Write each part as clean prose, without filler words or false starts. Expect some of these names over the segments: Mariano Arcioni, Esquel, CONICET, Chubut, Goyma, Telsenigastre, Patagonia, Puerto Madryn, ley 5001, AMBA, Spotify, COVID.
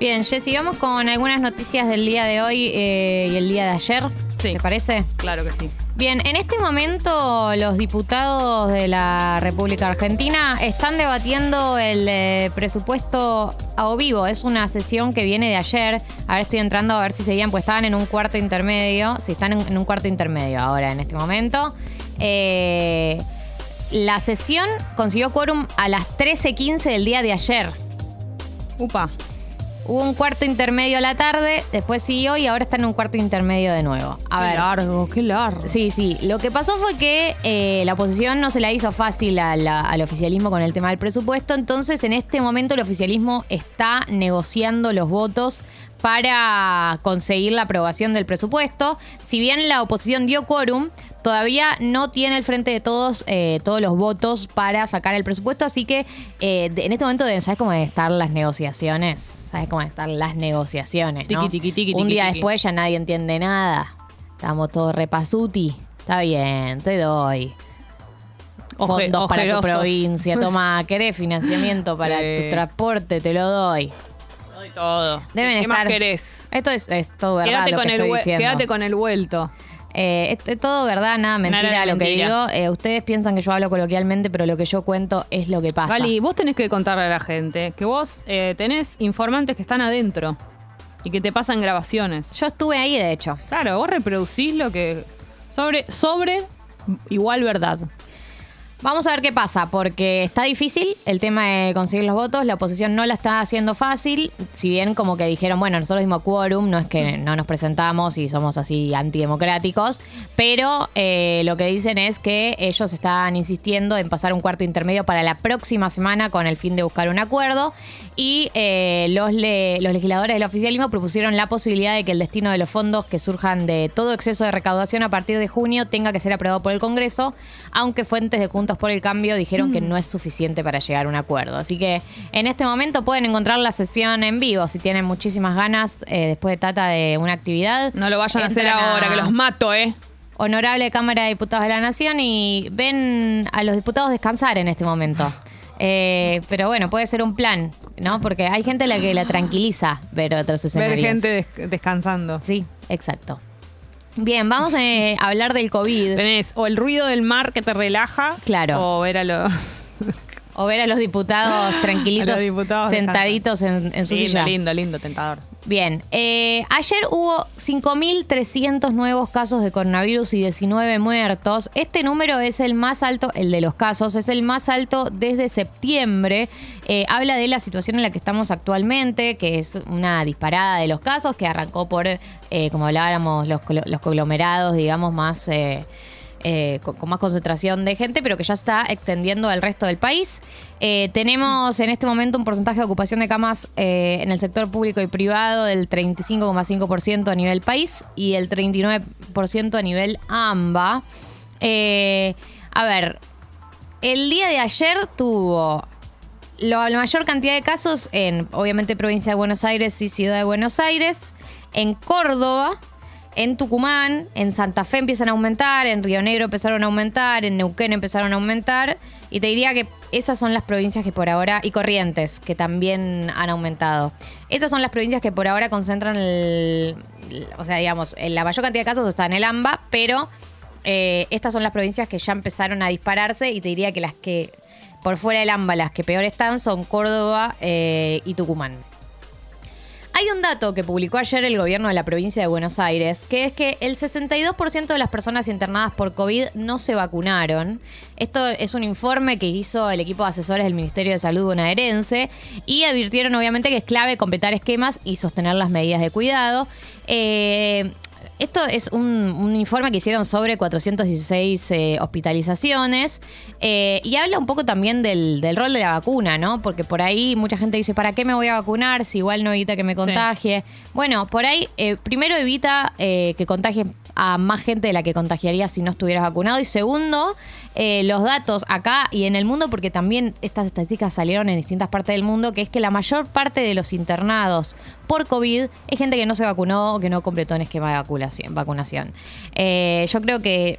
Bien, Jessy, vamos con algunas noticias del día de hoy y el día de ayer. Sí. ¿Te parece? Claro que sí. Bien, en este momento los diputados de la República Argentina están debatiendo el presupuesto a vivo. Es una sesión que viene de ayer. Ahora estoy entrando a ver si seguían, pues estaban en un cuarto intermedio. Sí, están en un cuarto intermedio ahora en este momento. La sesión consiguió quórum a las 13:15 del día de ayer. Upa. Hubo un cuarto intermedio a la tarde, después siguió y ahora está en un cuarto intermedio de nuevo. Qué largo. Sí, sí. Lo que pasó fue que la oposición no se la hizo fácil al oficialismo con el tema del presupuesto. Entonces, en este momento el oficialismo está negociando los votos para conseguir la aprobación del presupuesto. Si bien la oposición dio quórum, todavía no tiene el Frente de Todos todos los votos para sacar el presupuesto, así que en este momento ¿sabes cómo deben estar las negociaciones? ¿No? Tiki, un día tiki. Después ya nadie entiende nada. Estamos todos repasuti. Está bien, te doy fondos para tu provincia. Toma, querés financiamiento para tu transporte, te lo doy. Doy todo. Deben ¿Qué estar... más querés? Esto es todo verdad quédate lo que estoy diciendo. Quédate con el vuelto. Es todo verdad, nada mentira nada lo que digo. Ustedes piensan que yo hablo coloquialmente, pero lo que yo cuento es lo que pasa. Gali, vos tenés que contarle a la gente que vos tenés informantes que están adentro y que te pasan grabaciones. Yo estuve ahí, de hecho. Claro, vos reproducís lo que... Sobre igual verdad. Vamos a ver qué pasa, porque está difícil el tema de conseguir los votos. La oposición no la está haciendo fácil, si bien como que dijeron, bueno, nosotros dimos quórum, no es que no nos presentamos y somos así antidemocráticos, pero lo que dicen es que ellos están insistiendo en pasar un cuarto intermedio para la próxima semana con el fin de buscar un acuerdo y los legisladores del oficialismo propusieron la posibilidad de que el destino de los fondos que surjan de todo exceso de recaudación a partir de junio tenga que ser aprobado por el Congreso, aunque fuentes de por el Cambio dijeron que no es suficiente para llegar a un acuerdo. Así que en este momento pueden encontrar la sesión en vivo si tienen muchísimas ganas después de Tata de una actividad. No lo vayan a hacer ahora, que los mato, Honorable Cámara de Diputados de la Nación y ven a los diputados descansar en este momento. Pero bueno, puede ser un plan, ¿no? Porque hay gente a la que la tranquiliza ver otros escenarios. Ver gente descansando. Sí, exacto. Bien, vamos a hablar del COVID. Tenés o el ruido del mar que te relaja. Claro. O ver a los diputados tranquilitos, los diputados sentaditos en su silla. Lindo, tentador. Bien. Ayer hubo 5.300 nuevos casos de coronavirus y 19 muertos. Este número es el más alto, el de los casos, es el más alto desde septiembre. Habla de la situación en la que estamos actualmente, que es una disparada de los casos que arrancó por, como hablábamos, los conglomerados, digamos, más... con más concentración de gente, pero que ya está extendiendo al resto del país. Tenemos en este momento un porcentaje de ocupación de camas en el sector público y privado del 35,5% a nivel país y el 39% a nivel AMBA. A ver, el día de ayer tuvo la mayor cantidad de casos en, obviamente, provincia de Buenos Aires y Ciudad de Buenos Aires, en Córdoba, en Tucumán, en Santa Fe empiezan a aumentar, en Río Negro empezaron a aumentar, en Neuquén empezaron a aumentar. Y te diría que esas son las provincias que por ahora... Y Corrientes, que también han aumentado. Esas son las provincias que por ahora concentran o sea, digamos, la mayor cantidad de casos está en el AMBA, pero estas son las provincias que ya empezaron a dispararse y te diría que las que por fuera del AMBA, las que peor están, son Córdoba y Tucumán. Hay un dato que publicó ayer el gobierno de la provincia de Buenos Aires, que es que el 62% de las personas internadas por COVID no se vacunaron. Esto es un informe que hizo el equipo de asesores del Ministerio de Salud bonaerense y advirtieron obviamente que es clave completar esquemas y sostener las medidas de cuidado. Esto es un informe que hicieron sobre 416 hospitalizaciones y habla un poco también del rol de la vacuna, ¿no? Porque por ahí mucha gente dice, ¿para qué me voy a vacunar si igual no evita que me contagie? Sí. Bueno, por ahí primero evita que contagie a más gente de la que contagiaría si no estuvieras vacunado y segundo, los datos acá y en el mundo, porque también estas estadísticas salieron en distintas partes del mundo, que es que la mayor parte de los internados por COVID es gente que no se vacunó o que no completó un esquema de vacunación. Yo creo que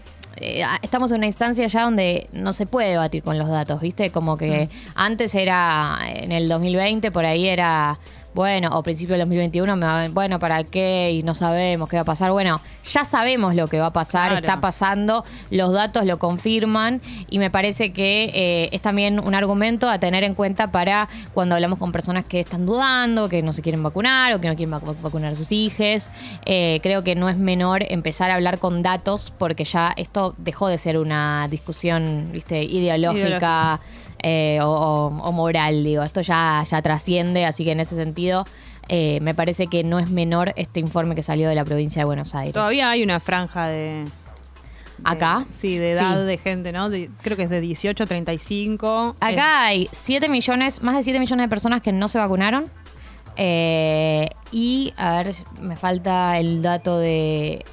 estamos en una instancia ya donde no se puede debatir con los datos, ¿viste? Como que antes era, en el 2020, por ahí era... bueno, o principio del 2021, bueno, ¿para qué? Y no sabemos qué va a pasar. Bueno, ya sabemos lo que va a pasar, claro, está pasando, los datos lo confirman y me parece que es también un argumento a tener en cuenta para cuando hablamos con personas que están dudando, que no se quieren vacunar o que no quieren vacunar a sus hijos. Creo que no es menor empezar a hablar con datos porque ya esto dejó de ser una discusión, ¿viste?, ideológica. O moral, digo, esto ya trasciende, así que en ese sentido me parece que no es menor este informe que salió de la provincia de Buenos Aires. Todavía hay una franja de... ¿Acá? Sí, de edad, sí, de gente, ¿no? Creo que es de 18 a 35. Acá hay 7 millones, más de 7 millones de personas que no se vacunaron. Y, a ver, me falta el dato de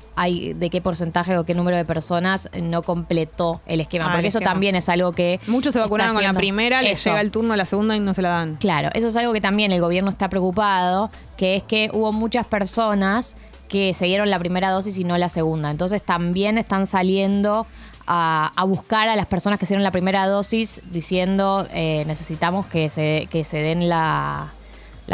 qué porcentaje o qué número de personas no completó el esquema. Porque el esquema, eso también es algo que... Muchos se vacunaron con la primera, les llega el turno a la segunda y no se la dan. Claro, eso es algo que también el gobierno está preocupado, que es que hubo muchas personas que se dieron la primera dosis y no la segunda. Entonces también están saliendo a buscar a las personas que se dieron la primera dosis diciendo necesitamos que se den la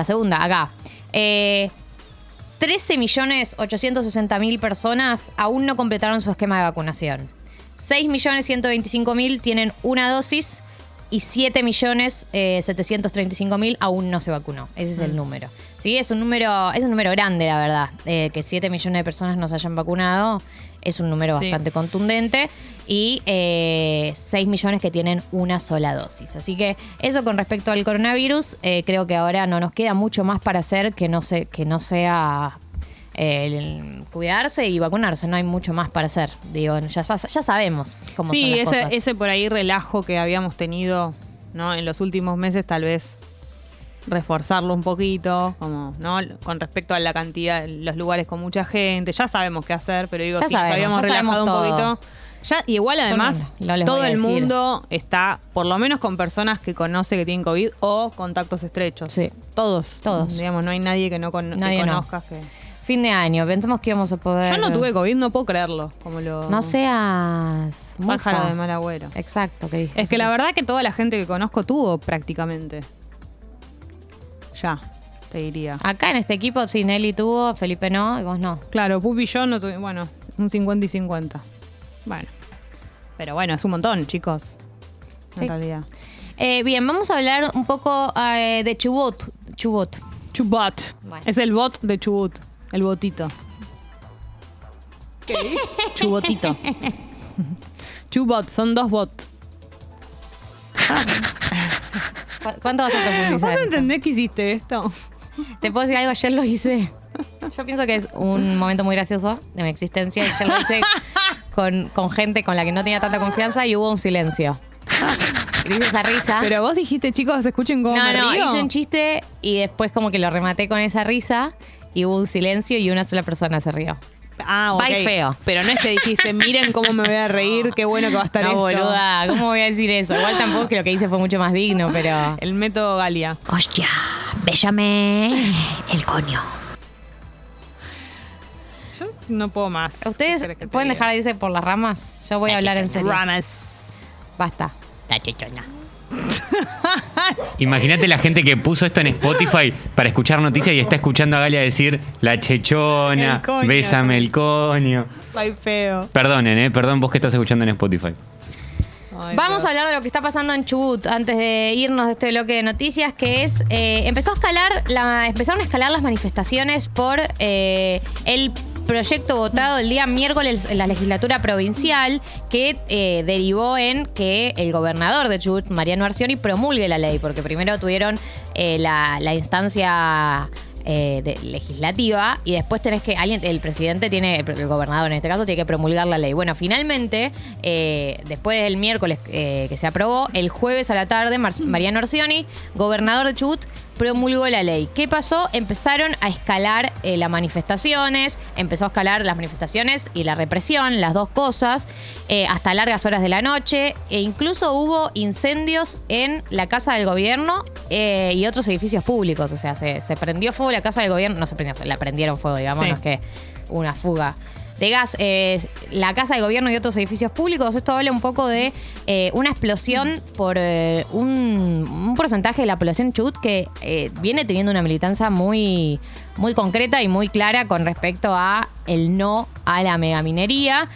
segunda. Acá... 13.860.000 personas aún no completaron su esquema de vacunación. 6.125.000 tienen una dosis y 7.735.000 aún no se vacunó. Ese es el número. Sí, es un número grande, la verdad. Que 7 millones de personas no se hayan vacunado es un número bastante contundente. Y 6 millones que tienen una sola dosis. Así que eso con respecto al coronavirus, creo que ahora no nos queda mucho más para hacer que no sea cuidarse y vacunarse. No hay mucho más para hacer. Digo, ya sabemos cómo son las cosas. Sí, ese por ahí relajo que habíamos tenido, ¿no?, en los últimos meses, tal vez reforzarlo un poquito, como, ¿no?, con respecto a la cantidad, los lugares con mucha gente. Ya sabemos qué hacer, pero digo, habíamos relajado un poquito. Ya, igual además, no todo el mundo está, por lo menos con personas que conoce que tienen COVID o contactos estrechos. Sí. Todos. Digamos, no hay nadie que no conozcas. No. Fin de año, pensamos que íbamos a poder... Yo no tuve COVID, no puedo creerlo. No seas... Pájaro de mal agüero. Exacto, ¿qué dije? Es que la verdad que toda la gente que conozco tuvo prácticamente. Ya, te diría. Acá en este equipo, sí, Nelly tuvo, Felipe no, y vos no. Claro, Pupi y yo no tuve, bueno, un 50 y 50. Bueno, pero bueno, es un montón, chicos, en realidad. Bien, vamos a hablar un poco de Chubut. Chubut. Bueno. Es el bot de Chubut, el botito. ¿Qué? Chubotito. Chubut, son 2 bots. ¿Cuánto vas a profundizar? ¿Vas a entender que hiciste esto? Te puedo decir algo, ayer lo hice. Yo pienso que es un momento muy gracioso de mi existencia y ayer lo hice... Con gente con la que no tenía tanta confianza y hubo un silencio. Y hice esa risa. Pero vos dijiste, chicos, escuchen cómo me río. Hice un chiste y después como que lo rematé con esa risa y hubo un silencio y una sola persona se rió. Ah, ok. Bye, feo. Pero no es que dijiste, miren cómo me voy a reír, qué bueno que va a estar esto. No, boluda, ¿cómo voy a decir eso? Igual tampoco es que lo que hice fue mucho más digno, pero... El método Galia. Hostia, bésame el coño. No puedo más. Ustedes pueden dejar de irse por las ramas. Yo voy a hablar en serio. Ramas. Basta. La chichona. Imagínate la gente que puso esto en Spotify para escuchar noticias y está escuchando a Galia decir la chechona, el coño, bésame el coño. Ay, feo. Perdonen, perdón vos que estás escuchando en Spotify. Ay, vamos a hablar de lo que está pasando en Chubut antes de irnos de este bloque de noticias, que es empezaron a escalar las manifestaciones por el proyecto votado el día miércoles en la legislatura provincial, que derivó en que el gobernador de Chubut, Mariano Arcioni, promulgue la ley, porque primero tuvieron la instancia legislativa y después tenés que el gobernador en este caso tiene que promulgar la ley. Bueno, finalmente después del miércoles que se aprobó, el jueves a la tarde Mariano Arcioni, gobernador de Chubut, promulgó la ley. ¿Qué pasó? Empezaron a escalar las manifestaciones, empezó a escalar las manifestaciones y la represión, las dos cosas, hasta largas horas de la noche, e incluso hubo incendios en la Casa del Gobierno y otros edificios públicos. O sea, se prendió fuego la Casa del Gobierno, no se prendió, la prendieron fuego, digamos, no es que una fuga de gas, la Casa de Gobierno y otros edificios públicos. Esto habla un poco de una explosión por un porcentaje de la población Chubut que viene teniendo una militancia muy, muy concreta y muy clara con respecto a el no a la megaminería.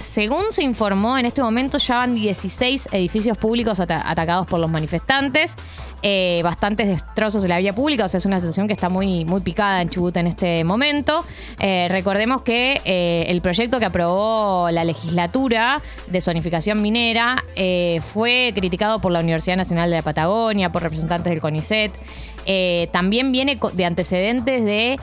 Según se informó, en este momento ya van 16 edificios públicos atacados por los manifestantes. Bastantes destrozos en la vía pública, o sea, es una situación que está muy, muy picada en Chubut en este momento. Recordemos que el proyecto que aprobó la legislatura de zonificación minera fue criticado por la Universidad Nacional de la Patagonia, por representantes del CONICET. También viene de antecedentes de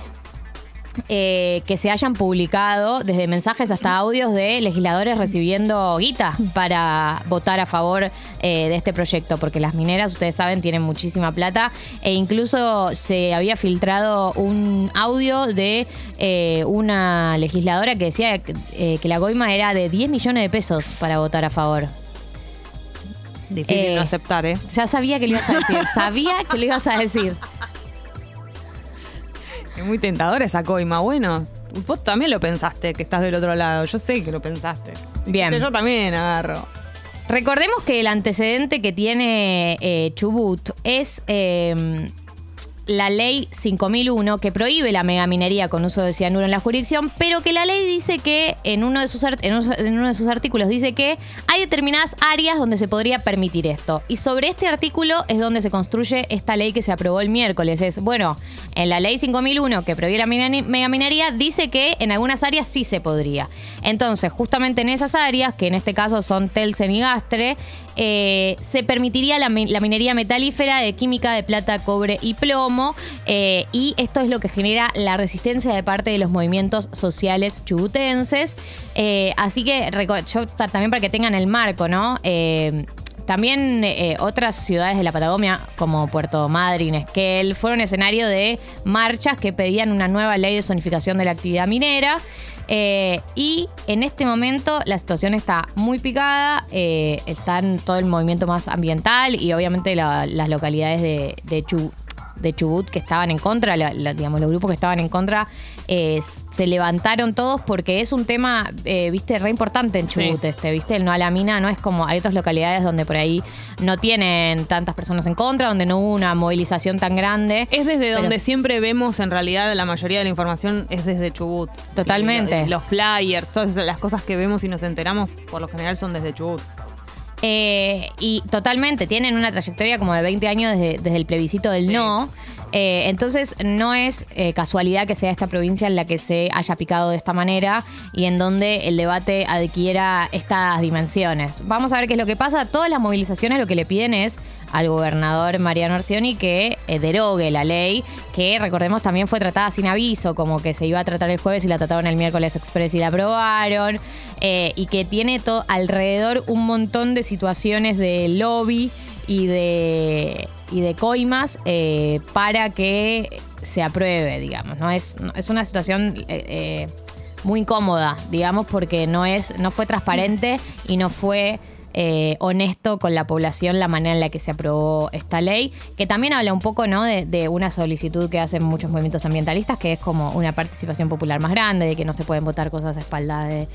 que se hayan publicado desde mensajes hasta audios de legisladores recibiendo guita para votar a favor de este proyecto, porque las mineras, ustedes saben, tienen muchísima plata, e incluso se había filtrado un audio de una legisladora que decía que la Goyma era de 10 millones de pesos para votar a favor. Difícil no aceptar, ¿eh? Ya sabía que lo ibas a decir, Es muy tentadora esa coima. Bueno, vos también lo pensaste, que estás del otro lado. Yo sé que lo pensaste. Bien. Yo también agarro. Recordemos que el antecedente que tiene Chubut es la ley 5001, que prohíbe la megaminería con uso de cianuro en la jurisdicción, pero que la ley dice que en uno de sus, artículos dice que hay determinadas áreas donde se podría permitir esto. Y sobre este artículo es donde se construye esta ley que se aprobó el miércoles. Es, bueno, en la ley 5001 que prohíbe la megaminería dice que en algunas áreas sí se podría. Entonces, justamente en esas áreas, que en este caso son Telsenigastre, se permitiría la minería metalífera de química de plata, cobre y plomo, y esto es lo que genera la resistencia de parte de los movimientos sociales chubutenses, así que yo, también para que tengan el marco, ¿no? También otras ciudades de la Patagonia, como Puerto Madryn, Esquel, fueron escenario de marchas que pedían una nueva ley de zonificación de la actividad minera. Y en este momento la situación está muy picada, está en todo el movimiento más ambiental y obviamente las localidades de Chubut que estaban en contra, digamos, los grupos que estaban en contra se levantaron todos porque es un tema, viste, re importante en Chubut, sí. Viste, el no a la mina, no es como hay otras localidades donde por ahí no tienen tantas personas en contra, donde no hubo una movilización tan grande. Es desde donde siempre vemos, en realidad, la mayoría de la información es desde Chubut. Totalmente. Los flyers, todas las cosas que vemos y nos enteramos, por lo general son desde Chubut. Y totalmente, tienen una trayectoria como de 20 años desde el plebiscito del sí. No. Entonces no es casualidad que sea esta provincia en la que se haya picado de esta manera y en donde el debate adquiera estas dimensiones. Vamos a ver qué es lo que pasa. Todas las movilizaciones lo que le piden es al gobernador Mariano Arcioni que derogue la ley, que recordemos también fue tratada sin aviso, como que se iba a tratar el jueves y la trataron el miércoles express y la aprobaron, y que tiene alrededor un montón de situaciones de lobby y de coimas para que se apruebe, digamos, ¿no? Es una situación muy incómoda, digamos, porque no fue transparente y no fue honesto con la población la manera en la que se aprobó esta ley, que también habla un poco, ¿no?, de una solicitud que hacen muchos movimientos ambientalistas, que es como una participación popular más grande, de que no se pueden votar cosas a espaldas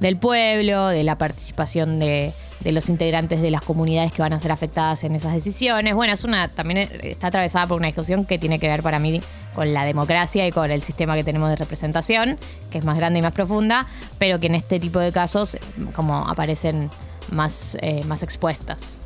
del pueblo, de la participación de los integrantes de las comunidades que van a ser afectadas en esas decisiones. Bueno, también está atravesada por una discusión que tiene que ver para mí con la democracia y con el sistema que tenemos de representación, que es más grande y más profunda, pero que en este tipo de casos como aparecen más expuestas.